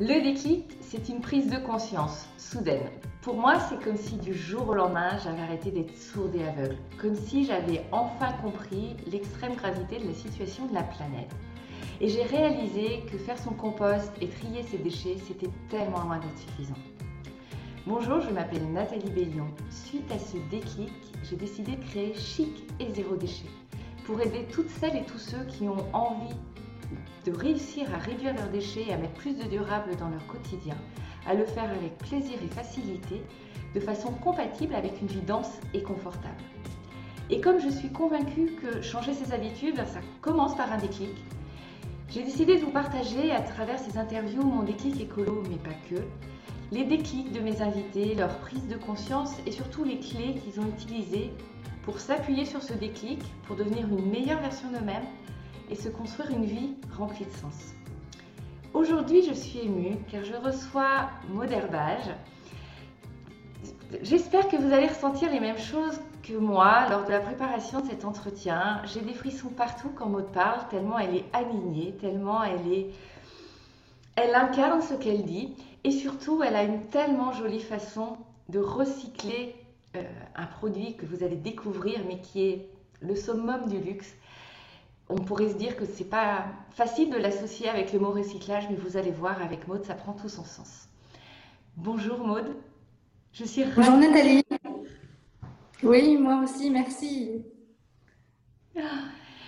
Le déclic, c'est une prise de conscience soudaine. Pour moi, c'est comme si du jour au lendemain, j'avais arrêté d'être sourde et aveugle. Comme si j'avais enfin compris l'extrême gravité de la situation de la planète. Et j'ai réalisé que faire son compost et trier ses déchets, c'était tellement loin d'être suffisant. Bonjour, je m'appelle Nathalie Bellion. Suite à ce déclic, j'ai décidé de créer Chic et zéro déchet pour aider toutes celles et tous ceux qui ont envie de réussir à réduire leurs déchets et à mettre plus de durable dans leur quotidien, à le faire avec plaisir et facilité, de façon compatible avec une vie dense et confortable. Et comme je suis convaincue que changer ses habitudes, ça commence par un déclic, j'ai décidé de vous partager à travers ces interviews mon déclic écolo, mais pas que, les déclics de mes invités, leur prise de conscience et surtout les clés qu'ils ont utilisées pour s'appuyer sur ce déclic, pour devenir une meilleure version d'eux-mêmes, et se construire une vie remplie de sens. Aujourd'hui, je suis émue car je reçois Maud Herbage. J'espère que vous allez ressentir les mêmes choses que moi lors de la préparation de cet entretien. J'ai des frissons partout quand Maud parle, tellement elle est alignée, tellement elle incarne ce qu'elle dit et surtout, elle a une tellement jolie façon de recycler un produit que vous allez découvrir mais qui est le summum du luxe. On pourrait se dire que c'est pas facile de l'associer avec le mot recyclage, mais vous allez voir, avec Maud, ça prend tout son sens. Bonjour Maud, je suis ravie. Bonjour Nathalie. Oui, moi aussi, merci.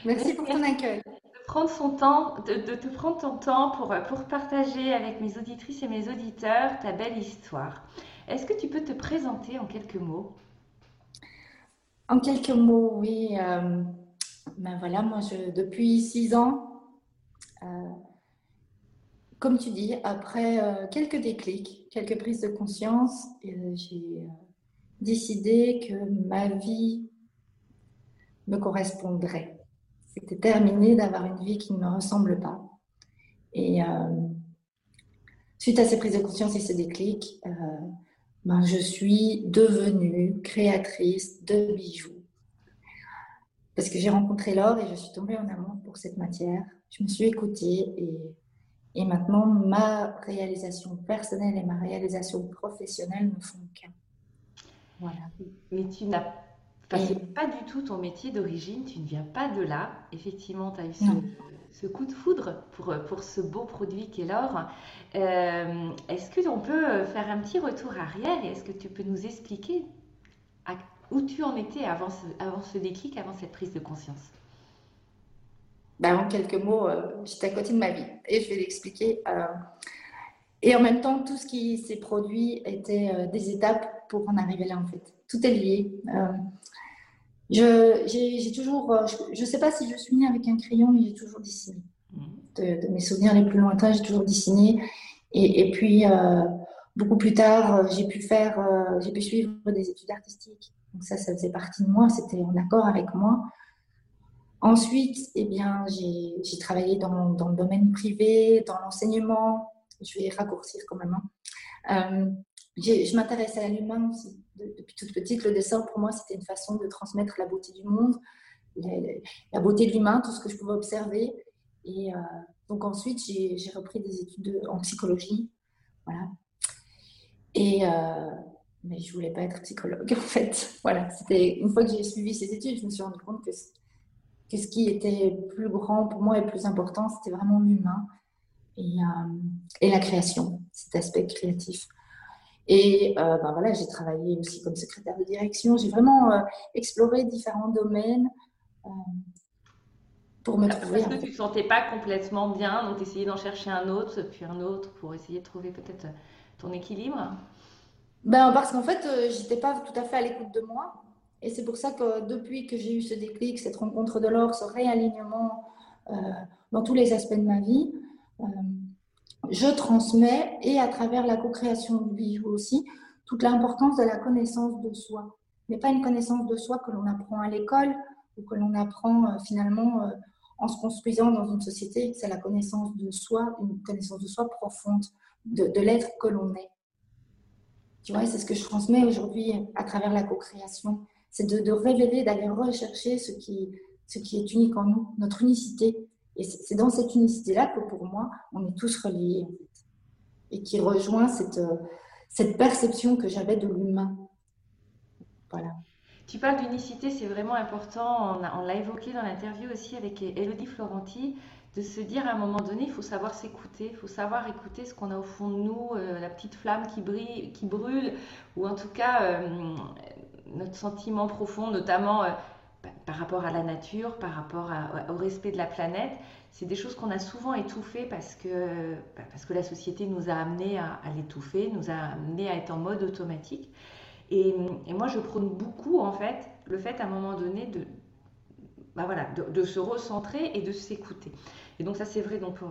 Merci pour ton accueil. De prendre son temps, de te prendre ton temps pour partager avec mes auditrices et mes auditeurs ta belle histoire. Est-ce que tu peux te présenter en quelques mots ? En quelques mots, oui. Ben voilà, moi, depuis 6 ans, comme tu dis, après quelques déclics, quelques prises de conscience, j'ai décidé que ma vie me correspondrait. C'était terminé d'avoir une vie qui ne me ressemble pas. Et suite à ces prises de conscience et ces déclics, je suis devenue créatrice de bijoux. Parce que j'ai rencontré l'or et je suis tombée en amour pour cette matière. Je me suis écoutée et maintenant, ma réalisation personnelle et ma réalisation professionnelle ne font qu'un. Voilà. Mais tu n'as pas du tout ton métier d'origine, tu ne viens pas de là. Effectivement, tu as eu ce coup de foudre pour ce beau produit qu'est l'or. Est-ce que l'on peut faire un petit retour arrière et est-ce que tu peux nous expliquer où tu en étais avant ce déclic, avant cette prise de conscience ? En quelques mots, j'étais à côté de ma vie et je vais l'expliquer. Et en même temps, tout ce qui s'est produit était des étapes pour en arriver là en fait. Tout est lié. Je ne sais pas si je suis née avec un crayon, mais j'ai toujours dessiné. De mes souvenirs les plus lointains, j'ai toujours dessiné. Et puis... beaucoup plus tard, j'ai pu suivre des études artistiques. Donc ça faisait partie de moi, c'était en accord avec moi. Ensuite, j'ai travaillé dans le domaine privé, dans l'enseignement. Je vais raccourcir quand même. Je m'intéressais à l'humain aussi. Depuis toute petite, le dessin, pour moi, c'était une façon de transmettre la beauté du monde, la beauté de l'humain, tout ce que je pouvais observer. Et donc ensuite, j'ai repris des études en psychologie. Voilà. Mais je ne voulais pas être psychologue, en fait. Voilà, c'était, une fois que j'ai suivi ces études, je me suis rendu compte que ce qui était plus grand pour moi et plus important, c'était vraiment l'humain et la création, cet aspect créatif. Et voilà, j'ai travaillé aussi comme secrétaire de direction. J'ai vraiment exploré différents domaines pour me trouver. Parce que tu ne te sentais pas complètement bien, donc tu essayais d'en chercher un autre, puis un autre, pour essayer de trouver peut-être... ton équilibre ? Parce qu'en fait, je n'étais pas tout à fait à l'écoute de moi. Et c'est pour ça que depuis que j'ai eu ce déclic, cette rencontre de l'or, ce réalignement dans tous les aspects de ma vie, je transmets, et à travers la co-création du bijou aussi, toute l'importance de la connaissance de soi. Mais pas une connaissance de soi que l'on apprend à l'école ou que l'on apprend finalement en se construisant dans une société. C'est la connaissance de soi, une connaissance de soi profonde. De l'être que l'on est. Tu vois, c'est ce que je transmets aujourd'hui à travers la co-création. C'est de révéler, d'aller rechercher ce qui est unique en nous, notre unicité. Et c'est dans cette unicité-là que pour moi, on est tous reliés. et qui rejoint cette perception que j'avais de l'humain. Voilà. Tu parles d'unicité, c'est vraiment important. On l'a évoqué dans l'interview aussi avec Élodie Florenti, de se dire à un moment donné, il faut savoir s'écouter, il faut savoir écouter ce qu'on a au fond de nous, la petite flamme qui brille, qui brûle, ou en tout cas notre sentiment profond, notamment par rapport à la nature, par rapport au respect de la planète. C'est des choses qu'on a souvent étouffées parce que la société nous a amenés à l'étouffer, nous a amenés à être en mode automatique. Et moi, je prône beaucoup, en fait, le fait, à un moment donné, de se recentrer et de s'écouter. Et donc, ça, c'est vrai donc, pour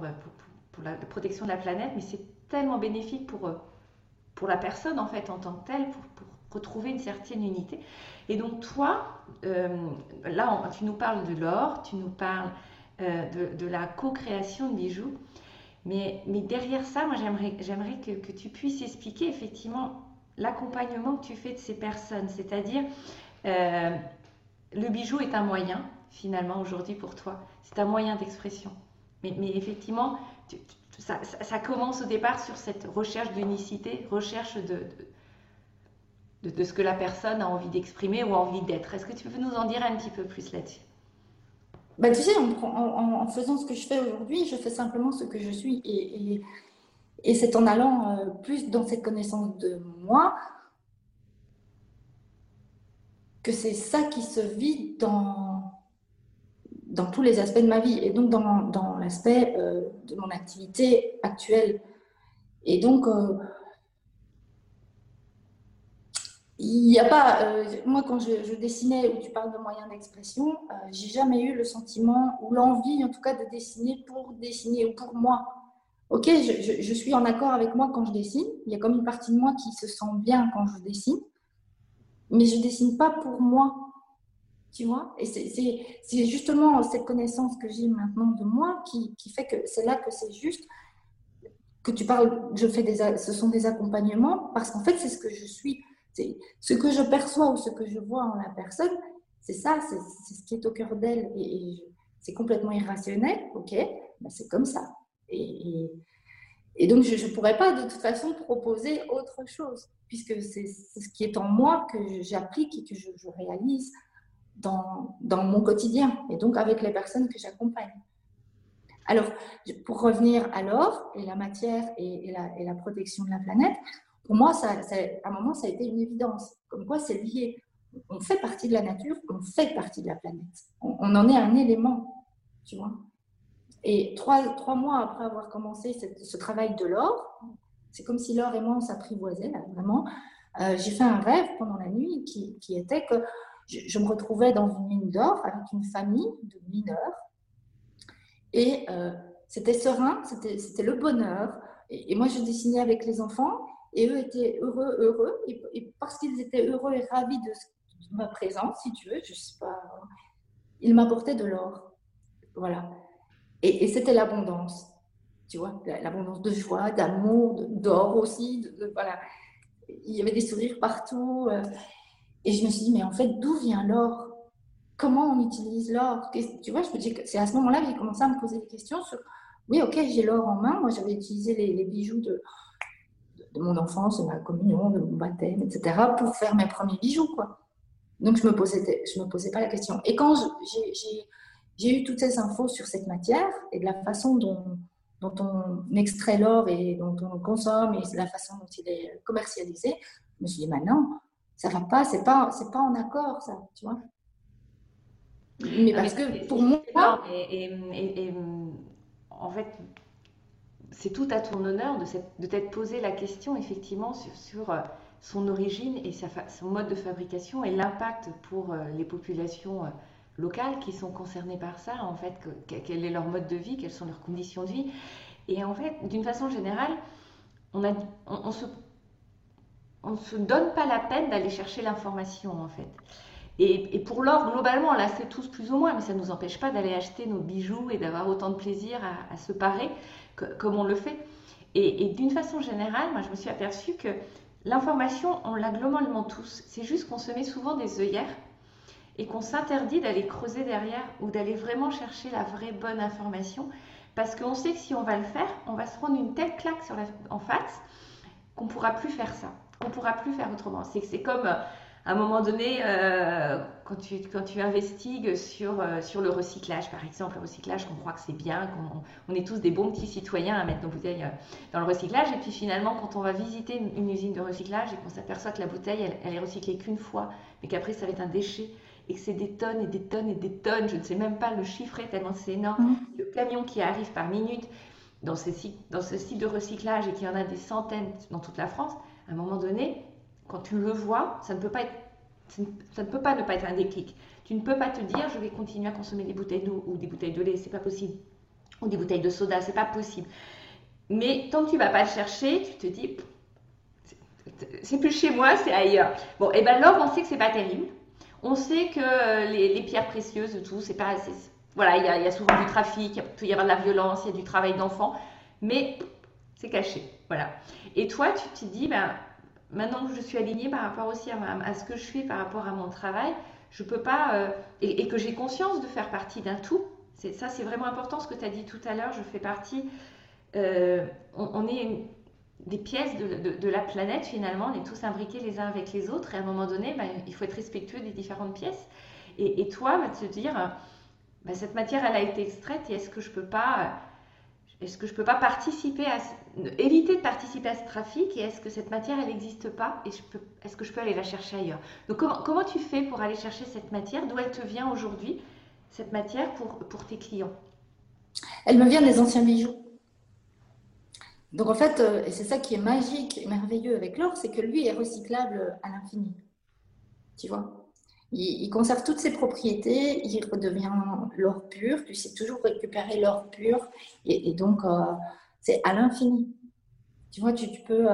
la protection de la planète, mais c'est tellement bénéfique pour la personne, en fait, en tant que telle, pour retrouver une certaine unité. Et donc, toi, là, tu nous parles de l'or, tu nous parles de la co-création de bijoux, mais derrière ça, moi, j'aimerais que tu puisses expliquer, effectivement, l'accompagnement que tu fais de ces personnes, c'est-à-dire le bijou est un moyen finalement aujourd'hui pour toi, c'est un moyen d'expression, mais effectivement ça commence au départ sur cette recherche d'unicité, recherche de ce que la personne a envie d'exprimer ou a envie d'être. Est-ce que tu peux nous en dire un petit peu plus là-dessus? Bah, tu sais, en faisant ce que je fais aujourd'hui, je fais simplement ce que je suis et c'est en allant plus dans cette connaissance de moi que c'est ça qui se vit dans tous les aspects de ma vie et donc dans l'aspect de mon activité actuelle. Et donc, il n'y a pas... moi, quand je dessinais, ou tu parles de moyens d'expression, j'ai jamais eu le sentiment ou l'envie, en tout cas, de dessiner ou pour moi. Ok, je suis en accord avec moi quand je dessine. Il y a comme une partie de moi qui se sent bien quand je dessine. Mais je ne dessine pas pour moi, tu vois. Et c'est justement cette connaissance que j'ai maintenant de moi qui fait que c'est là que c'est juste. Que tu parles, ce sont des accompagnements parce qu'en fait, c'est ce que je suis. C'est ce que je perçois ou ce que je vois en la personne, c'est ça, c'est ce qui est au cœur d'elle. Et c'est complètement irrationnel, ok, ben c'est comme ça. Et donc, je ne pourrais pas de toute façon proposer autre chose, puisque c'est ce qui est en moi que j'applique et que je réalise dans mon quotidien, et donc avec les personnes que j'accompagne. Alors, pour revenir à l'or et la matière et la protection de la planète, pour moi, à un moment, ça a été une évidence. Comme quoi, c'est lié. On fait partie de la nature, on fait partie de la planète. On en est un élément, tu vois. Et trois mois après avoir commencé ce travail de l'or, c'est comme si l'or et moi on s'apprivoisait là, vraiment. J'ai fait un rêve pendant la nuit qui était que je me retrouvais dans une mine d'or avec une famille de mineurs et c'était serein, c'était le bonheur. Et moi je dessinais avec les enfants et eux étaient heureux et parce qu'ils étaient heureux et ravis de ma présence, si tu veux, je sais pas, ils m'apportaient de l'or, voilà. Et c'était l'abondance, tu vois, l'abondance de joie, d'amour, d'or aussi, voilà. Il y avait des sourires partout. Et je me suis dit, mais en fait, d'où vient l'or ? Comment on utilise l'or ? Tu vois, je me dis que c'est à ce moment-là que j'ai commencé à me poser des questions sur, oui, ok, j'ai l'or en main. Moi, j'avais utilisé les bijoux de mon enfance, de ma communion, de mon baptême, etc., pour faire mes premiers bijoux, quoi. Donc, je me posais pas la question. Et quand j'ai eu toutes ces infos sur cette matière et de la façon dont on extrait l'or et dont on le consomme et la façon dont il est commercialisé. Je me suis dit, maintenant, ça ne va pas, c'est pas en accord, ça, tu vois. Mais parce que pour moi... Et en fait, c'est tout à ton honneur de t'être posé la question, effectivement, sur son origine et son mode de fabrication et l'impact pour les populations... locales qui sont concernées par ça, en fait, quel est leur mode de vie, quelles sont leurs conditions de vie. Et en fait, d'une façon générale, on ne se donne pas la peine d'aller chercher l'information, en fait. Et pour l'or, globalement, on la sait tous plus ou moins, mais ça ne nous empêche pas d'aller acheter nos bijoux et d'avoir autant de plaisir à se parer comme on le fait. Et d'une façon générale, moi, je me suis aperçue que l'information, on l'a globalement tous. C'est juste qu'on se met souvent des œillères et qu'on s'interdit d'aller creuser derrière ou d'aller vraiment chercher la vraie bonne information Parce qu'on sait que si on va le faire, on va se prendre une telle claque sur en face qu'on ne pourra plus faire ça, qu'on ne pourra plus faire autrement. C'est comme à un moment donné, quand tu investigues sur le recyclage, par exemple, le recyclage, qu'on croit que c'est bien, qu'on est tous des bons petits citoyens à mettre nos bouteilles dans le recyclage. Et puis finalement, quand on va visiter une usine de recyclage et qu'on s'aperçoit que la bouteille, elle est recyclée qu'une fois, mais qu'après, ça va être un déchet. Et que c'est des tonnes et des tonnes et des tonnes, je ne sais même pas le chiffrer tellement c'est énorme. Le camion qui arrive par minute dans ce site de recyclage et qu'il y en a des centaines dans toute la France, à un moment donné, quand tu le vois, ça ne peut pas ne pas être un déclic. Tu ne peux pas te dire, je vais continuer à consommer des bouteilles d'eau ou des bouteilles de lait, c'est pas possible. Ou des bouteilles de soda, c'est pas possible. Mais tant que tu ne vas pas le chercher, tu te dis, c'est plus chez moi, c'est ailleurs. Bon, et bien l'or, on sait que c'est pas terrible. On sait que les pierres précieuses, tout, c'est pas assez. Voilà, il y a souvent du trafic, il peut y avoir de la violence, il y a du travail d'enfant, mais c'est caché. Voilà. Et toi, tu te dis, ben, maintenant que je suis alignée par rapport aussi à ce que je fais, par rapport à mon travail, je peux pas. Et que j'ai conscience de faire partie d'un tout. Ça, c'est vraiment important ce que tu as dit tout à l'heure. Je fais partie. On est des pièces de la planète finalement, on est tous imbriqués les uns avec les autres et à un moment donné, bah, il faut être respectueux des différentes pièces et toi, bah, te dire, bah, cette matière elle a été extraite et est-ce que je peux pas participer à éviter de participer à ce trafic et est-ce que cette matière elle n'existe pas et est-ce que je peux aller la chercher ailleurs. Donc comment tu fais pour aller chercher cette matière, d'où elle te vient aujourd'hui, cette matière pour tes clients? Elle me vient des anciens bijoux. Donc en fait, et c'est ça qui est magique et merveilleux avec l'or, c'est que lui est recyclable à l'infini, tu vois. Il conserve toutes ses propriétés, il redevient l'or pur, tu sais toujours récupérer l'or pur et donc c'est à l'infini. Tu vois, tu peux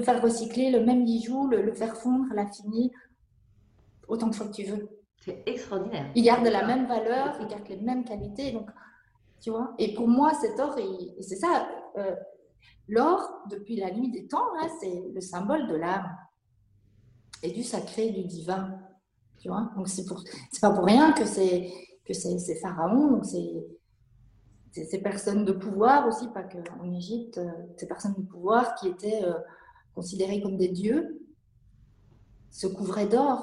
faire recycler le même bijou, le faire fondre à l'infini autant de fois que tu veux. C'est extraordinaire. Il garde la même valeur, il garde les mêmes qualités, donc tu vois. Et pour moi, cet or, et c'est ça... l'or, depuis la nuit des temps, là, c'est le symbole de l'âme et du sacré, du divin. Tu vois, donc c'est pas pour rien que c'est pharaon, donc c'est ces personnes de pouvoir aussi, pas que en Égypte, ces personnes de pouvoir qui étaient considérées comme des dieux se couvraient d'or.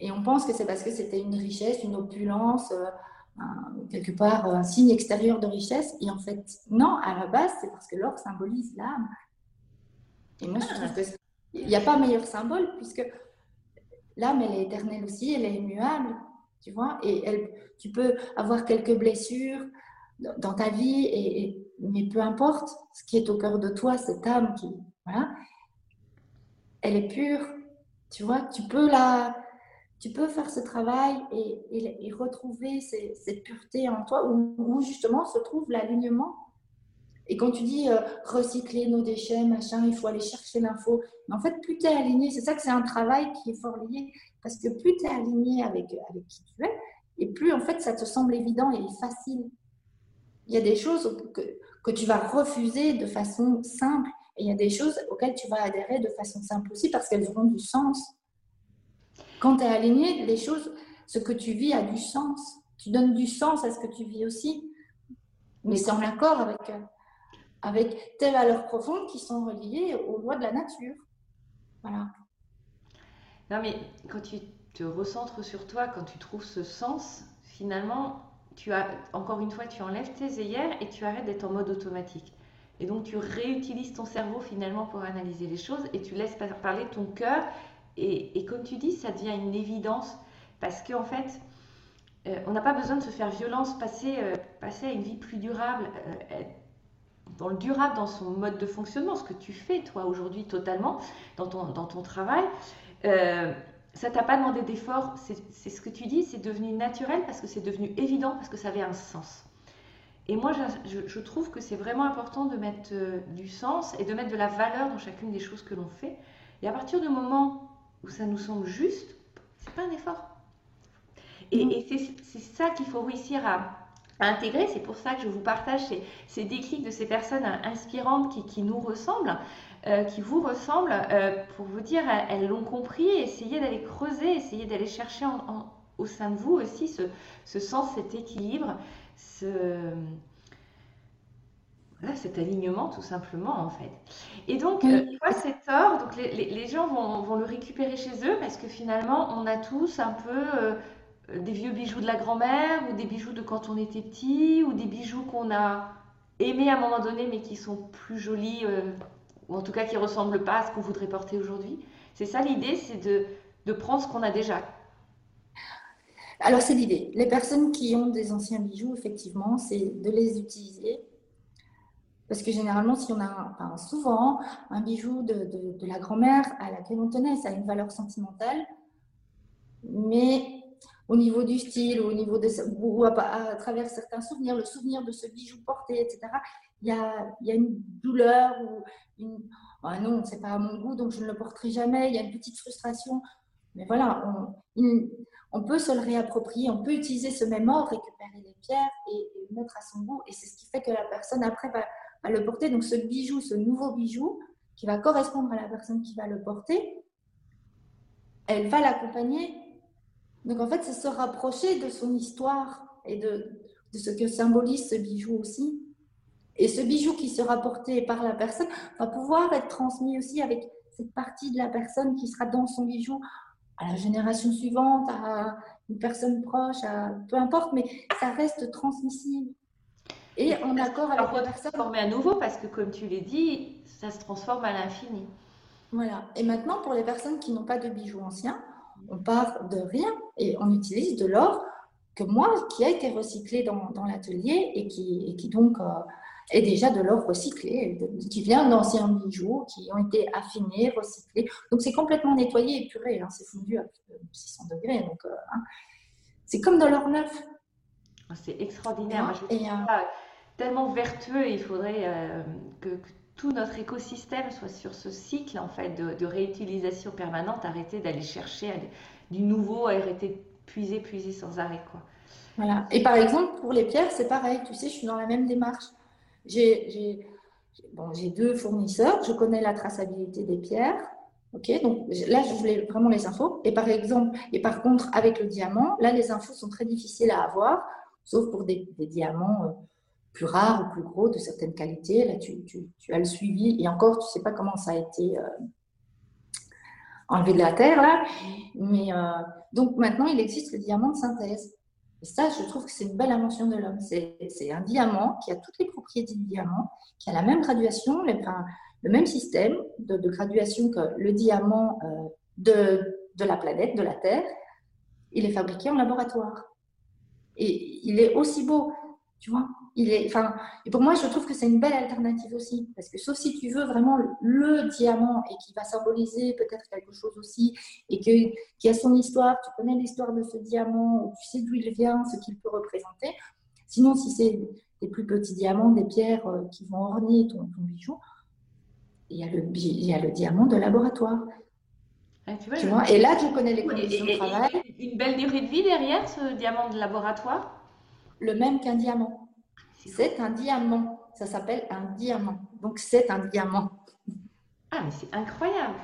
Et on pense que c'est parce que c'était une richesse, une opulence. Quelque part un signe extérieur de richesse et en fait non, à la base c'est parce que l'or symbolise l'âme et moi je trouve qu'il n'y a pas meilleur symbole puisque l'âme elle est éternelle aussi, elle est immuable, tu vois, et tu peux avoir quelques blessures dans ta vie mais peu importe, ce qui est au cœur de toi, cette âme qui, voilà, elle est pure, tu vois, tu peux faire ce travail et retrouver cette pureté en toi où justement se trouve l'alignement. Et quand tu dis recycler nos déchets, machin, il faut aller chercher l'info. Mais en fait, plus tu es aligné, c'est ça que c'est un travail qui est fort lié. Parce que plus tu es aligné avec qui tu es, et plus en fait ça te semble évident et facile. Il y a des choses que tu vas refuser de façon simple. Et il y a des choses auxquelles tu vas adhérer de façon simple aussi parce qu'elles auront du sens. Quand tu es aligné, les choses, ce que tu vis a du sens. Tu donnes du sens à ce que tu vis aussi, mais c'est en accord avec tes valeurs profondes qui sont reliées aux lois de la nature. Voilà. Non, mais quand tu te recentres sur toi, quand tu trouves ce sens, finalement, encore une fois, tu enlèves tes œillères et tu arrêtes d'être en mode automatique. Et donc, tu réutilises ton cerveau finalement pour analyser les choses et tu laisses parler ton cœur. Et comme tu dis, ça devient une évidence parce qu'en fait, on n'a pas besoin de se faire violence, passer à une vie plus durable, dans le durable, dans son mode de fonctionnement, ce que tu fais toi aujourd'hui totalement dans ton travail. Ça t'a pas demandé d'effort, c'est ce que tu dis, c'est devenu naturel parce que c'est devenu évident, parce que ça avait un sens. Et moi, je trouve que c'est vraiment important de mettre du sens et de mettre de la valeur dans chacune des choses que l'on fait. Et à partir du moment où ça nous semble juste, c'est pas un effort. Et c'est ça qu'il faut réussir à intégrer. C'est pour ça que je vous partage ces déclics de ces personnes inspirantes qui nous ressemblent, qui vous ressemblent, pour vous dire, elles l'ont compris, essayez d'aller creuser, essayez d'aller chercher au sein de vous aussi, ce sens, cet équilibre, voilà, cet alignement tout simplement en fait. Et donc, tu vois, cet or, donc les gens vont le récupérer chez eux parce que finalement, on a tous un peu des vieux bijoux de la grand-mère ou des bijoux de quand on était petit ou des bijoux qu'on a aimés à un moment donné mais qui sont plus jolis ou en tout cas qui ne ressemblent pas à ce qu'on voudrait porter aujourd'hui. C'est ça l'idée, c'est de prendre ce qu'on a déjà. Alors c'est l'idée. Les personnes qui ont des anciens bijoux, effectivement, c'est de les utiliser. Parce que généralement, si on a souvent un bijou de la grand-mère à laquelle on tenait, ça a une valeur sentimentale, mais au niveau du style, au niveau de, ou à travers certains souvenirs, le souvenir de ce bijou porté, etc., il y a une douleur ou non, c'est pas à mon goût, donc je ne le porterai jamais. Il y a une petite frustration, mais voilà, on peut se le réapproprier, on peut utiliser ce même or, récupérer les pierres et le mettre à son goût, et c'est ce qui fait que la personne après va le porter. Donc ce bijou, ce nouveau bijou qui va correspondre à la personne qui va le porter, elle va l'accompagner. Donc en fait, c'est se rapprocher de son histoire et de ce que symbolise ce bijou aussi. Et ce bijou qui sera porté par la personne va pouvoir être transmis aussi avec cette partie de la personne qui sera dans son bijou à la génération suivante, à une personne proche, peu importe, mais ça reste transmissible. Et en accord avec la personne. Transformer à nouveau parce que, comme tu l'as dit, ça se transforme à l'infini. Voilà. Et maintenant, pour les personnes qui n'ont pas de bijoux anciens, on part de rien et on utilise de l'or qui a été recyclé dans l'atelier et qui donc est déjà de l'or recyclé, qui vient d'anciens bijoux qui ont été affinés, recyclés. Donc, c'est complètement nettoyé, épuré. Hein, c'est fondu à 600 degrés. Donc, c'est comme de l'or neuf. C'est extraordinaire. Moi, je trouve ça tellement vertueux. Il faudrait que tout notre écosystème soit sur ce cycle en fait de réutilisation permanente. Arrêter d'aller chercher du nouveau, arrêter de puiser sans arrêt, quoi. Voilà. Et par exemple pour les pierres, c'est pareil. Tu sais, je suis dans la même démarche. J'ai deux fournisseurs. Je connais la traçabilité des pierres. Ok, donc là, je voulais vraiment les infos. Et par exemple, par contre, avec le diamant, là, les infos sont très difficiles à avoir. Sauf pour des diamants plus rares ou plus gros, de certaines qualités. Là, tu as le suivi. Et encore, tu ne sais pas comment ça a été enlevé de la terre, là. Mais, donc, maintenant, il existe le diamant de synthèse. Et ça, je trouve que c'est une belle invention de l'homme. C'est un diamant qui a toutes les propriétés du diamant, qui a la même graduation, le même système de graduation que le diamant de la planète, de la Terre. Il est fabriqué en laboratoire. Et il est aussi beau, tu vois. Et pour moi, je trouve que c'est une belle alternative aussi. Parce que sauf si tu veux vraiment le diamant et qui va symboliser peut-être quelque chose aussi et qui a son histoire, tu connais l'histoire de ce diamant, ou tu sais d'où il vient, ce qu'il peut représenter. Sinon, si c'est des plus petits diamants, des pierres qui vont orner ton bijou, il y a le diamant de laboratoire. Ah, tu vois, et là, je connais les conditions de travail. Une belle durée de vie derrière ce diamant de laboratoire. Le même qu'un diamant. C'est un diamant. Ça s'appelle un diamant. Donc, c'est un diamant. Ah, mais c'est incroyable.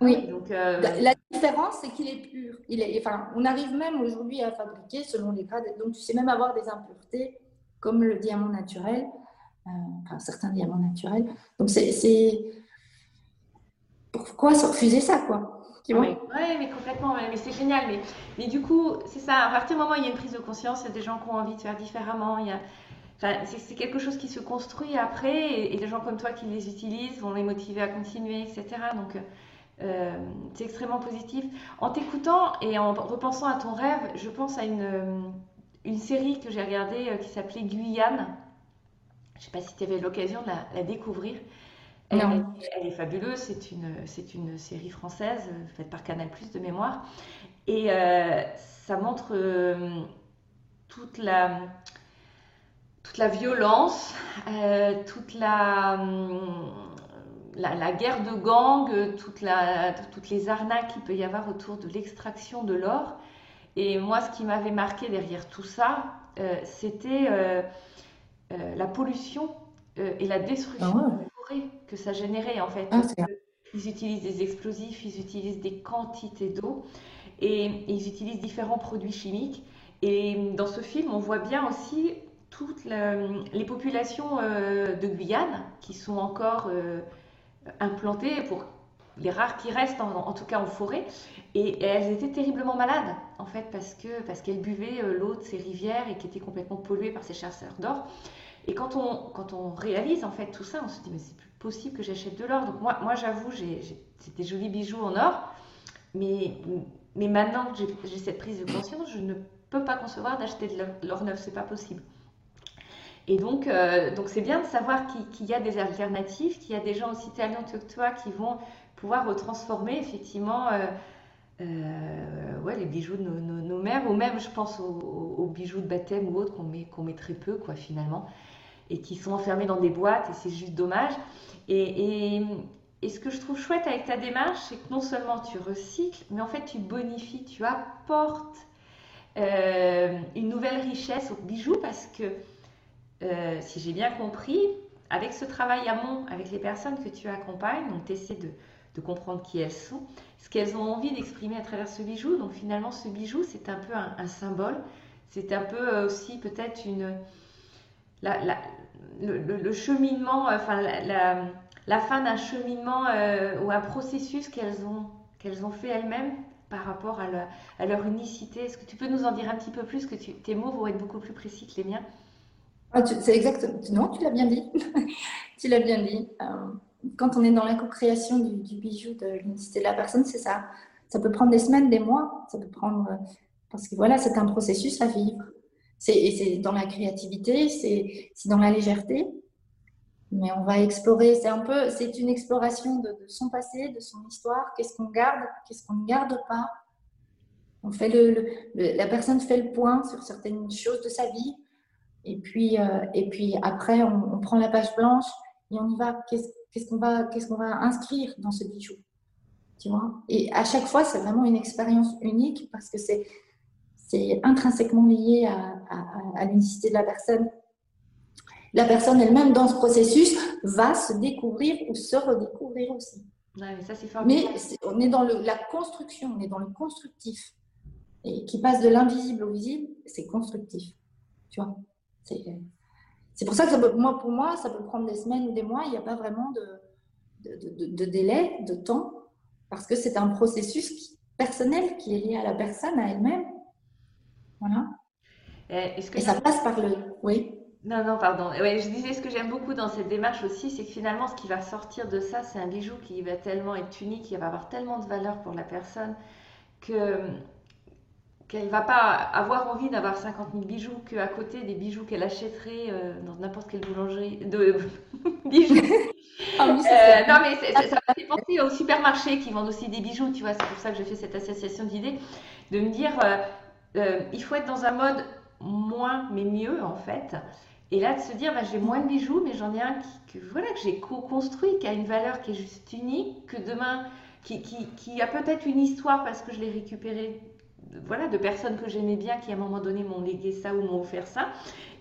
Oui. Donc, la différence, c'est qu'il est pur. On arrive même aujourd'hui à fabriquer selon les grades. Donc, tu sais même avoir des impuretés comme le diamant naturel. Certains diamants naturels. Donc, c'est... Pourquoi se refuser ça, quoi? Oui, mais complètement, mais c'est génial. Mais du coup, c'est ça, à partir du moment où il y a une prise de conscience, il y a des gens qui ont envie de faire différemment. C'est quelque chose qui se construit après, et des gens comme toi qui les utilisent vont les motiver à continuer, etc. Donc, c'est extrêmement positif. En t'écoutant et en repensant à ton rêve, je pense à une série que j'ai regardée qui s'appelait Guyane. Je ne sais pas si tu avais l'occasion de la découvrir. Elle est fabuleuse, c'est une série française faite par Canal Plus de mémoire, et ça montre toute la violence, toute la guerre de gang, toutes les arnaques qu'il peut y avoir autour de l'extraction de l'or. Et moi, ce qui m'avait marqué derrière tout ça, c'était la pollution et la destruction. Que ça générait en fait. Ils utilisent des explosifs, ils utilisent des quantités d'eau, et ils utilisent différents produits chimiques. Et dans ce film, on voit bien aussi toutes les populations de Guyane qui sont encore implantées, pour les rares qui restent en tout cas en forêt, et elles étaient terriblement malades en fait parce qu'elles buvaient l'eau de ces rivières et qui était complètement polluée par ces chasseurs d'or. Et quand on réalise en fait tout ça, on se dit mais c'est plus possible que j'achète de l'or. Donc moi j'avoue, c'est des jolis bijoux en or, mais maintenant que j'ai cette prise de conscience, je ne peux pas concevoir d'acheter de l'or neuf, c'est pas possible. Et donc c'est bien de savoir qu'il y a des alternatives, qu'il y a des gens aussi talentueux que toi qui vont pouvoir retransformer effectivement les bijoux de nos mères, ou même je pense aux bijoux de baptême ou autres qu'on met très peu quoi finalement, et qui sont enfermés dans des boîtes, et c'est juste dommage. Et ce que je trouve chouette avec ta démarche, c'est que non seulement tu recycles, mais en fait tu bonifies, tu apportes une nouvelle richesse aux bijoux, parce que si j'ai bien compris, avec ce travail amont, avec les personnes que tu accompagnes, donc tu essaies de comprendre qui elles sont, ce qu'elles ont envie d'exprimer à travers ce bijou. Donc finalement, ce bijou, c'est un peu un symbole, c'est un peu aussi peut-être le cheminement, enfin la fin d'un cheminement ou un processus qu'elles ont fait elles-mêmes par rapport à leur unicité. Est-ce que tu peux nous en dire un petit peu plus, que tes mots vont être beaucoup plus précis que les miens? C'est exact. Non, tu l'as bien dit. Tu l'as bien dit. Quand on est dans la co-création du bijou, de l'identité de la personne, c'est ça. Ça peut prendre des semaines, des mois. Ça peut prendre, parce que voilà, c'est un processus à vivre. C'est dans la créativité, c'est dans la légèreté. Mais on va explorer. C'est une exploration de son passé, de son histoire. Qu'est-ce qu'on garde, qu'est-ce qu'on ne garde pas. On fait la personne fait le point sur certaines choses de sa vie. Et puis après, on prend la page blanche et on y va. Qu'est-ce qu'on va inscrire dans ce bijou, tu vois? Et à chaque fois, c'est vraiment une expérience unique, parce que c'est intrinsèquement lié à l'unicité de la personne. La personne elle-même, dans ce processus, va se découvrir ou se redécouvrir aussi. Ouais, mais ça, c'est formidable. Mais on est dans la construction, on est dans le constructif. Et qui passe de l'invisible au visible, c'est constructif, tu vois? C'est pour ça que pour moi, ça peut prendre des semaines ou des mois. Il n'y a pas vraiment de délai, de temps, parce que c'est un processus personnel qui est lié à la personne, à elle-même. Voilà. Et ça passe par le… Oui. Non, pardon. Ouais, je disais, ce que j'aime beaucoup dans cette démarche aussi, c'est que finalement, ce qui va sortir de ça, c'est un bijou qui va tellement être unique, qui va avoir tellement de valeur pour la personne qu'elle ne va pas avoir envie d'avoir 50 000 bijoux, qu'à côté des bijoux qu'elle achèterait dans n'importe quelle boulangerie de bijoux. Non, mais ça m'a fait penser aux supermarchés qui vendent aussi des bijoux, tu vois. C'est pour ça que j'ai fait cette association d'idées, de me dire il faut être dans un mode moins mais mieux en fait. Et là, de se dire j'ai moins de bijoux, mais j'en ai un que j'ai co-construit, qui a une valeur qui est juste unique, que demain, qui a peut-être une histoire parce que je l'ai récupéré. Voilà, de personnes que j'aimais bien qui à un moment donné m'ont légué ça ou m'ont offert ça,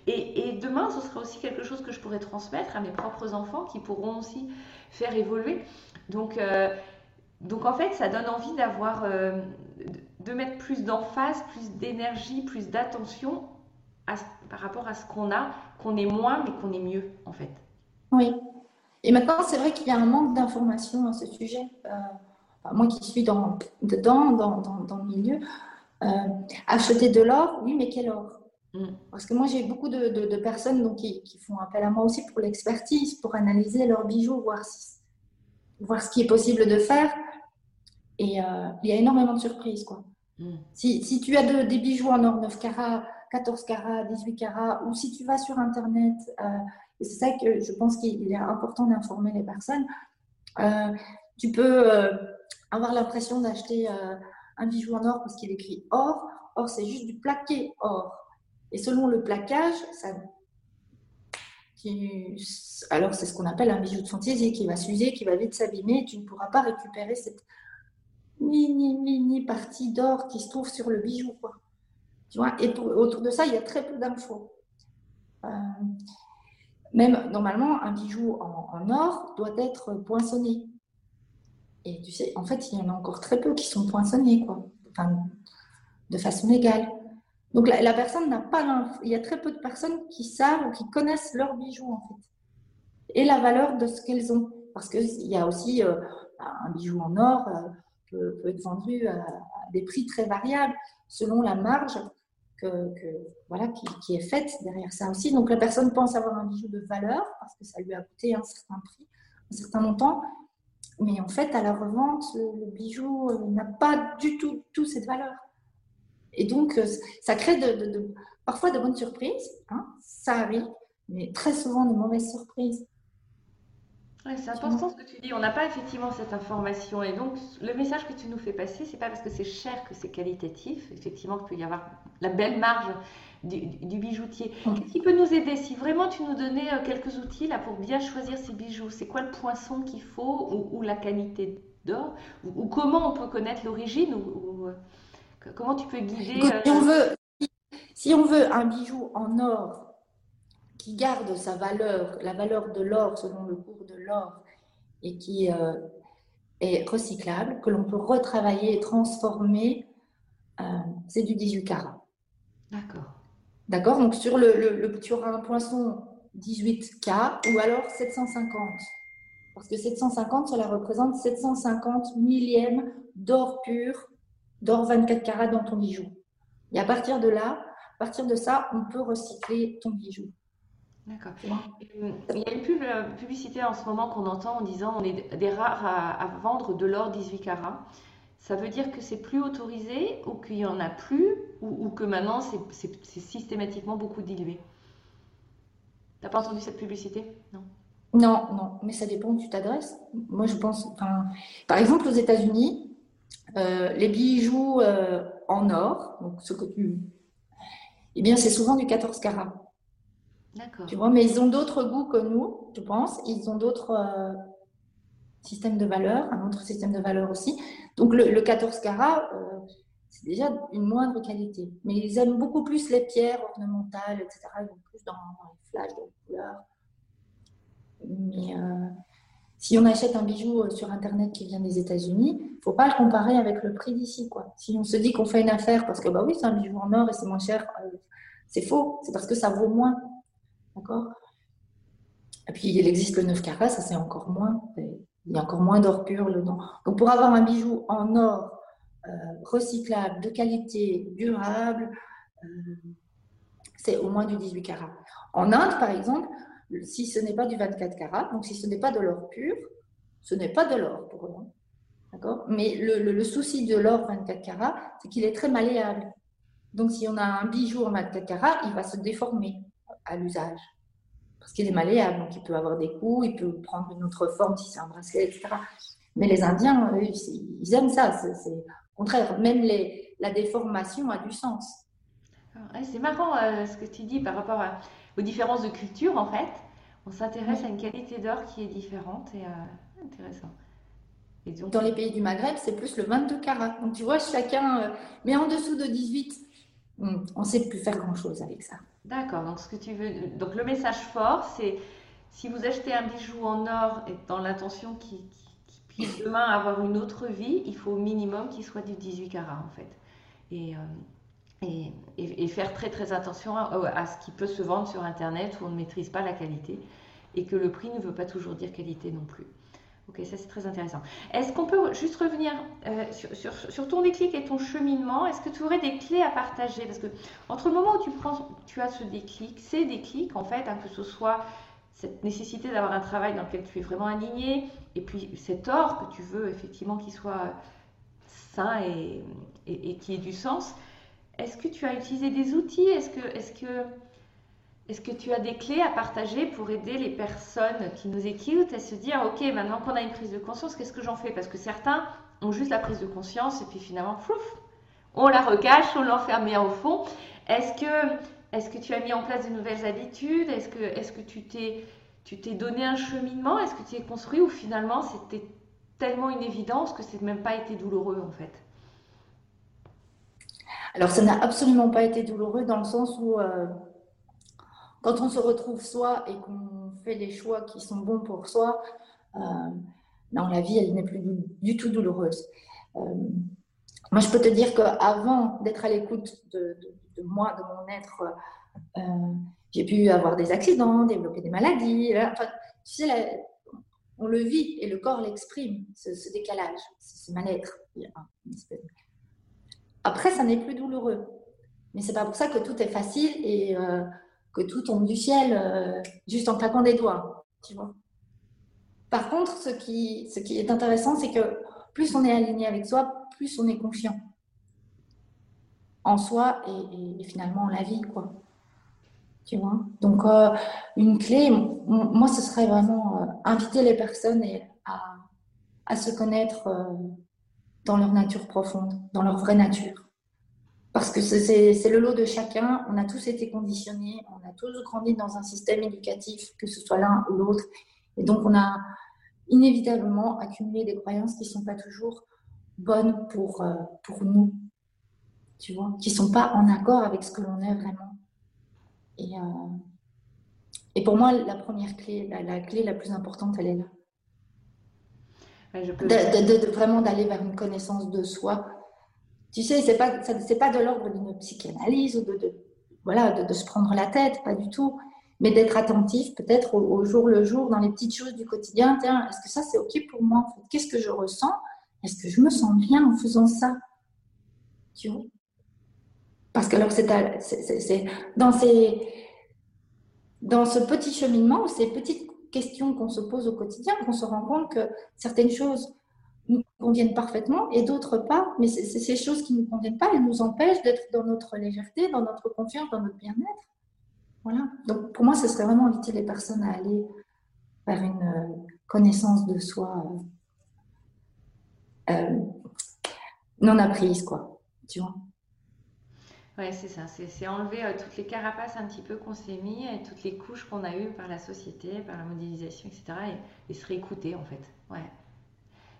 et demain ce sera aussi quelque chose que je pourrai transmettre à mes propres enfants qui pourront aussi faire évoluer. Donc en fait, ça donne envie d'avoir de mettre plus d'emphase, plus d'énergie, plus d'attention par rapport à ce qu'on a, qu'on est moins mais qu'on est mieux en fait. Oui, et maintenant c'est vrai qu'il y a un manque d'informations à ce sujet, moi qui suis dans le milieu. Acheter de l'or, oui, mais quel or? Parce que moi, j'ai beaucoup de personnes donc, qui font appel à moi aussi pour l'expertise, pour analyser leurs bijoux, voir ce qui est possible de faire. Et il y a énormément de surprises, quoi. Si tu as des bijoux en or 9 carats, 14 carats, 18 carats, ou si tu vas sur Internet, et c'est ça que je pense qu'il est important d'informer les personnes, tu peux avoir l'impression d'acheter... un bijou en or parce qu'il écrit or. Or, c'est juste du plaqué or. Et selon le plaquage, alors c'est ce qu'on appelle un bijou de fantaisie qui va s'user, qui va vite s'abîmer. Et tu ne pourras pas récupérer cette mini partie d'or qui se trouve sur le bijou, quoi. Tu vois. Et autour de ça, il y a très peu d'infos. Même normalement, un bijou en or doit être poinçonné. Et tu sais, en fait, il y en a encore très peu qui sont poinçonnés, quoi. de façon légale. Donc la personne n'a pas l'info. Il y a très peu de personnes qui savent ou qui connaissent leurs bijoux en fait et la valeur de ce qu'elles ont. Parce qu'il y a aussi un bijou en or peut être vendu à des prix très variables selon la marge qui est faite derrière ça aussi. Donc la personne pense avoir un bijou de valeur parce que ça lui a coûté un certain prix, un certain montant. Mais en fait, à la revente, le bijou n'a pas du tout cette valeur. Et donc, ça crée parfois de bonnes surprises. Hein, ça arrive, mais très souvent de mauvaises surprises. Ouais, c'est important ce que tu dis. On n'a pas effectivement cette information. Et donc, le message que tu nous fais passer, c'est pas parce que c'est cher que c'est qualitatif. Effectivement, qu'il peut y avoir la belle marge du bijoutier. Qu'est-ce qui peut nous aider? Si vraiment tu nous donnais quelques outils là, pour bien choisir ces bijoux, c'est quoi le poinçon qu'il faut ou la qualité d'or ou comment on peut connaître l'origine ou comment tu peux guider si on veut un bijou en or qui garde sa valeur, la valeur de l'or selon le cours de l'or et qui est recyclable, que l'on peut retravailler et transformer, c'est du 18 carats. D'accord, donc sur tu auras un poinçon 18K ou alors 750. Parce que 750, cela représente 750 millièmes d'or pur, d'or 24 carats dans ton bijou. Et à partir de ça, on peut recycler ton bijou. D'accord. Il y a une publicité en ce moment qu'on entend en disant on est des rares à vendre de l'or 18 carats. Ça veut dire que c'est plus autorisé ou qu'il n'y en a plus ou que maintenant c'est systématiquement beaucoup dilué. T'as pas entendu cette publicité? Non, mais ça dépend où tu t'adresses. Moi, je pense, par exemple, aux États-Unis, les bijoux en or, donc ce que tu, eh bien, c'est souvent du 14 carats. D'accord. Tu vois, mais ils ont d'autres goûts que nous, je pense. Ils ont d'autres systèmes de valeur, un autre système de valeur aussi. Donc, le 14 carats, c'est déjà une moindre qualité. Mais ils aiment beaucoup plus les pierres ornementales, etc. Ils vont plus dans les flashs, dans les couleurs. Mais si on achète un bijou sur Internet qui vient des États-Unis, il ne faut pas le comparer avec le prix d'ici, quoi. Si on se dit qu'on fait une affaire parce que bah oui, c'est un bijou en or et c'est moins cher, c'est faux. C'est parce que ça vaut moins. D'accord ? Et puis, il existe le 9 carats, ça c'est encore moins. Il y a encore moins d'or pur dedans. Donc, pour avoir un bijou en or recyclable, de qualité, durable, c'est au moins du 18 carats. En Inde, par exemple, si ce n'est pas du 24 carats, donc si ce n'est pas de l'or pur, ce n'est pas de l'or pour eux. D'accord ? Mais le souci de l'or 24 carats, c'est qu'il est très malléable. Donc, si on a un bijou en 24 carats, il va se déformer à l'usage. Parce qu'il est malléable, donc il peut avoir des coups, il peut prendre une autre forme si c'est un bracelet, etc. Mais les Indiens, eux, ils aiment ça. C'est au contraire, même la déformation a du sens. Ouais, c'est marrant ce que tu dis par rapport aux différences de culture, en fait. On s'intéresse à une qualité d'or qui est différente et intéressant. Et donc... Dans les pays du Maghreb, c'est plus le 22 carats. Donc tu vois, chacun... mais en dessous de 18, on ne sait plus faire grand-chose avec ça. D'accord, donc ce que tu veux, donc le message fort, c'est si vous achetez un bijou en or et dans l'intention qu'il puisse demain avoir une autre vie, il faut au minimum qu'il soit du 18 carats en fait. Et faire très attention à ce qui peut se vendre sur Internet où on ne maîtrise pas la qualité et que le prix ne veut pas toujours dire qualité non plus. Ok, ça c'est très intéressant. Est-ce qu'on peut juste revenir sur ton déclic et ton cheminement? Est-ce que tu aurais des clés à partager? Parce que entre le moment où tu as ce déclic, ces déclics en fait, que ce soit cette nécessité d'avoir un travail dans lequel tu es vraiment aligné, et puis cet or que tu veux effectivement qu'il soit sain et qu'il ait du sens, est-ce que tu as utilisé des outils? Est-ce que tu as des clés à partager pour aider les personnes qui nous écoutent à se dire « Ok, maintenant qu'on a une prise de conscience, qu'est-ce que j'en fais ?» Parce que certains ont juste la prise de conscience et puis finalement, plouf, on la recache, on l'enferme au fond. Est-ce que tu as mis en place de nouvelles habitudes? Est-ce que tu t'es donné un cheminement? Est-ce que tu t'es construit ou finalement c'était tellement une évidence que c'est même pas été douloureux en fait? Alors ça n'a absolument pas été douloureux dans le sens où… Quand on se retrouve soi et qu'on fait les choix qui sont bons pour soi, la vie, elle n'est plus du tout douloureuse. Moi, je peux te dire qu'avant d'être à l'écoute de moi, de mon être, j'ai pu avoir des accidents, développer des maladies. Enfin, tu sais, on le vit et le corps l'exprime, ce décalage, ce mal-être. Après, ça n'est plus douloureux. Mais ce n'est pas pour ça que tout est facile et que tout tombe du ciel juste en claquant des doigts. Tu vois. Par contre, ce qui est intéressant, c'est que plus on est aligné avec soi, plus on est confiant en soi et finalement en la vie, quoi. Tu vois. Donc, une clé, moi, ce serait vraiment inviter les personnes à se connaître dans leur nature profonde, dans leur vraie nature. Parce que c'est le lot de chacun. On a tous été conditionnés, on a tous grandi dans un système éducatif, que ce soit l'un ou l'autre. Et donc, on a inévitablement accumulé des croyances qui ne sont pas toujours bonnes pour nous, tu vois, qui ne sont pas en accord avec ce que l'on est vraiment. Et pour moi, la première clé, la clé la plus importante, elle est là. Ouais, vraiment d'aller vers une connaissance de soi. Tu sais, c'est pas de l'ordre d'une psychanalyse ou de se prendre la tête, pas du tout, mais d'être attentif peut-être au jour le jour, dans les petites choses du quotidien. Tiens, est-ce que ça, c'est OK pour moi ? Qu'est-ce que je ressens ? Est-ce que je me sens bien en faisant ça ? Tu vois ? Parce que alors c'est dans ce petit cheminement, ces petites questions qu'on se pose au quotidien, qu'on se rend compte que certaines choses nous conviennent parfaitement et d'autres pas. Mais c'est ces choses qui ne nous conviennent pas, elles nous empêchent d'être dans notre légèreté, dans notre confiance, dans notre bien-être. Voilà. Donc pour moi, ce serait vraiment inviter les personnes à aller vers une connaissance de soi. Non apprise, quoi, tu vois. Ouais, c'est ça, c'est enlever toutes les carapaces un petit peu qu'on s'est mis et toutes les couches qu'on a eues par la société, par la modélisation, etc. et se réécouter, en fait. Ouais.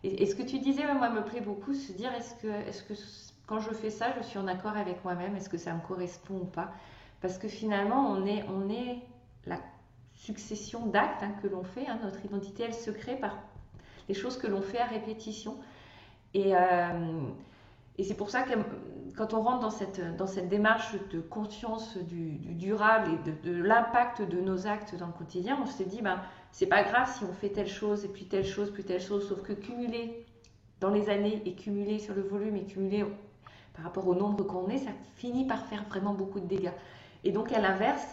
Et ce que tu disais, moi, me plaît beaucoup, se dire est-ce que quand je fais ça, je suis en accord avec moi-même, est-ce que ça me correspond ou pas ? Parce que finalement, on est la succession d'actes que l'on fait, notre identité, elle se crée par les choses que l'on fait à répétition. Et c'est pour ça que quand on rentre dans cette démarche de conscience du durable et de l'impact de nos actes dans le quotidien, on se dit, c'est pas grave si on fait telle chose et puis telle chose, puis telle chose, sauf que cumuler dans les années et cumuler sur le volume et cumuler par rapport au nombre qu'on est, ça finit par faire vraiment beaucoup de dégâts. Et donc à l'inverse,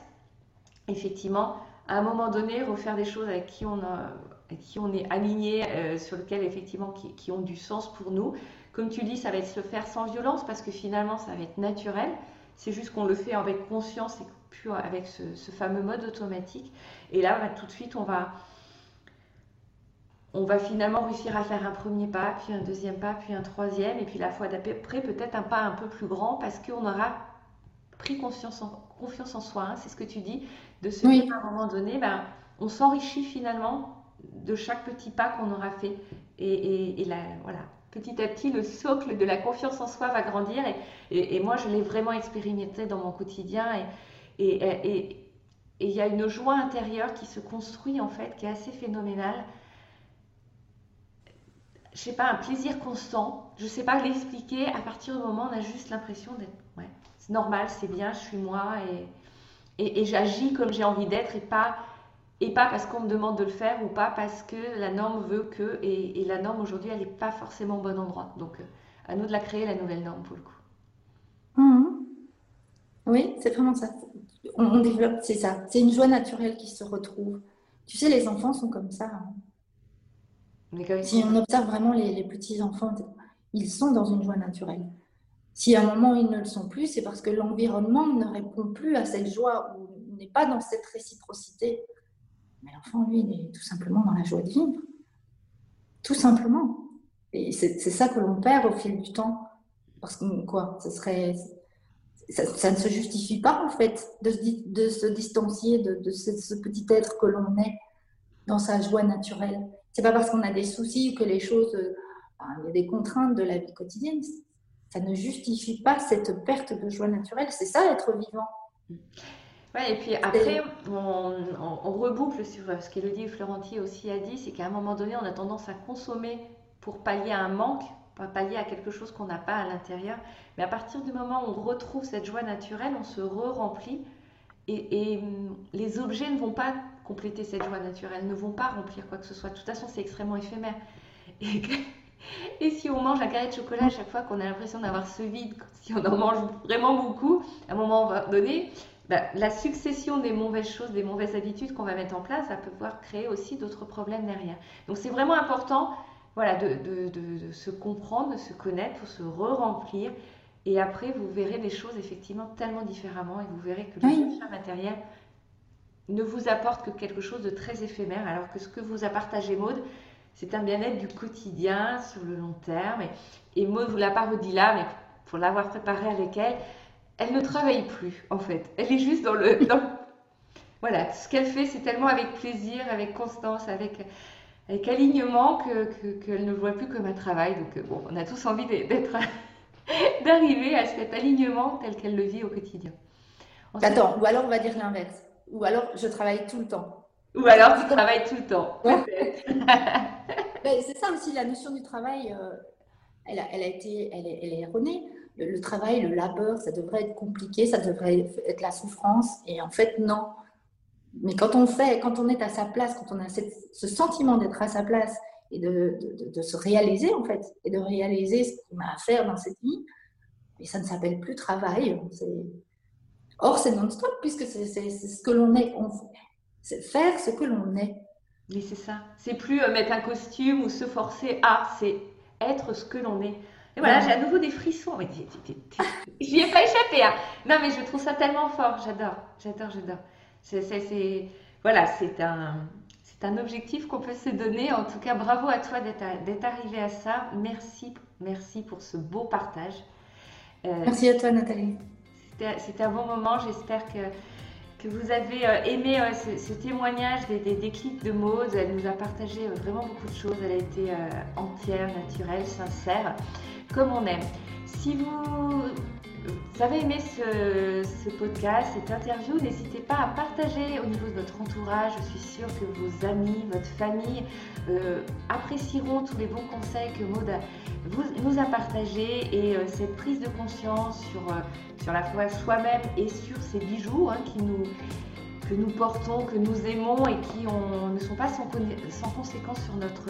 effectivement, à un moment donné, refaire des choses avec qui on est aligné, sur lequel effectivement qui ont du sens pour nous. Comme tu dis, ça va être se faire sans violence parce que finalement ça va être naturel, c'est juste qu'on le fait avec conscience et plus avec ce fameux mode automatique. Et là, tout de suite, on va finalement réussir à faire un premier pas, puis un deuxième pas, puis un troisième, et puis la fois d'après peut-être un pas un peu plus grand parce qu'on aura pris confiance en soi, c'est ce que tu dis, de se dire à un moment donné, on s'enrichit finalement de chaque petit pas qu'on aura fait et petit à petit le socle de la confiance en soi va grandir et moi je l'ai vraiment expérimenté dans mon quotidien et il y a une joie intérieure qui se construit en fait, qui est assez phénoménale, je sais pas, un plaisir constant, je sais pas l'expliquer, à partir du moment on a juste l'impression d'être c'est normal, c'est bien, je suis moi et j'agis comme j'ai envie d'être et pas parce qu'on me demande de le faire ou pas parce que la norme veut que... Et la norme, aujourd'hui, elle n'est pas forcément au bon endroit. Donc, à nous de la créer, la nouvelle norme, pour le coup. Mmh. Oui, c'est vraiment ça. On développe, c'est ça. C'est une joie naturelle qui se retrouve. Tu sais, les enfants sont comme ça. Mais comme si on observe vraiment les petits-enfants, ils sont dans une joie naturelle. Si à un moment, ils ne le sont plus, c'est parce que l'environnement ne répond plus à cette joie ou n'est pas dans cette réciprocité. Mais l'enfant, lui, il est tout simplement dans la joie de vivre. Tout simplement. Et c'est ça que l'on perd au fil du temps. Parce que, ça ne se justifie pas, en fait, de se distancier de ce petit être que l'on est dans sa joie naturelle. C'est pas parce qu'on a des soucis ou que les choses... il y a des contraintes de la vie quotidienne. Ça ne justifie pas cette perte de joie naturelle. C'est ça, être vivant. Ouais, et puis après, on reboucle sur ce qu'Élodie Florenti aussi a dit, c'est qu'à un moment donné, on a tendance à consommer pour pallier à un manque pallier à quelque chose qu'on n'a pas à l'intérieur. Mais à partir du moment où on retrouve cette joie naturelle, on se re-remplit et les objets ne vont pas compléter cette joie naturelle, ne vont pas remplir quoi que ce soit. De toute façon, c'est extrêmement éphémère. Et si on mange un carré de chocolat à chaque fois qu'on a l'impression d'avoir ce vide, si on en mange vraiment beaucoup, à un moment donné, ben, la succession des mauvaises choses, des mauvaises habitudes qu'on va mettre en place va pouvoir créer aussi d'autres problèmes derrière. Donc c'est vraiment important, voilà, de se comprendre, de se connaître, pour se re-remplir. Et après, vous verrez les choses effectivement tellement différemment et vous verrez que le soutien matériel ne vous apporte que quelque chose de très éphémère, alors que ce que vous a partagé Maud, c'est un bien-être du quotidien sur le long terme. Et Maud vous l'a pas redit là, mais pour l'avoir préparée avec elle, elle ne travaille plus en fait. Elle est juste dans le... Voilà, ce qu'elle fait, c'est tellement avec plaisir, avec constance, avec alignement qu'elle ne le voit plus comme un travail. Donc bon, on a tous envie d'arriver à cet alignement tel qu'elle le vit au quotidien. Ou alors on va dire l'inverse. Ou alors je travaille tout le temps. Ou alors tu travailles tout le temps. Ouais. Ben, c'est ça aussi, la notion du travail, elle est erronée. Le travail, le labeur, ça devrait être compliqué, ça devrait être la souffrance. Et en fait, non. Mais quand on est à sa place, quand on a ce sentiment d'être à sa place et de se réaliser en fait, et de réaliser ce qu'on a à faire dans cette vie, et ça ne s'appelle plus travail. Or, c'est non-stop puisque c'est ce que l'on est. C'est faire ce que l'on est. Mais c'est ça. C'est plus mettre un costume ou se forcer à. C'est être ce que l'on est. Et voilà, j'ai à nouveau des frissons. Mais j'y ai pas échappé. Hein. Non, mais je trouve ça tellement fort. J'adore. Voilà, c'est un objectif qu'on peut se donner. En tout cas, bravo à toi d'être arrivée à ça. Merci pour ce beau partage. Merci à toi, Nathalie. C'était un bon moment. J'espère que vous avez aimé ce témoignage des déclics de Maud. Elle nous a partagé vraiment beaucoup de choses. Elle a été entière, naturelle, sincère, comme on aime. Si vous avez aimé ce podcast, cette interview, n'hésitez pas à partager au niveau de votre entourage. Je suis sûre que vos amis, votre famille apprécieront tous les bons conseils que Maud nous a partagés et cette prise de conscience sur la fois soi-même et sur ces bijoux que nous portons, que nous aimons et qui ne sont pas sans conséquence sur notre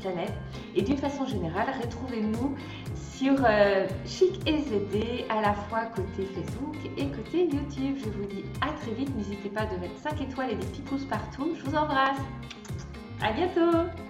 planète. Et d'une façon générale, retrouvez-nous sur Chic et ZD, à la fois côté Facebook et côté YouTube. Je vous dis à très vite, n'hésitez pas de mettre 5 étoiles et des petits pouces partout. Je vous embrasse, à bientôt.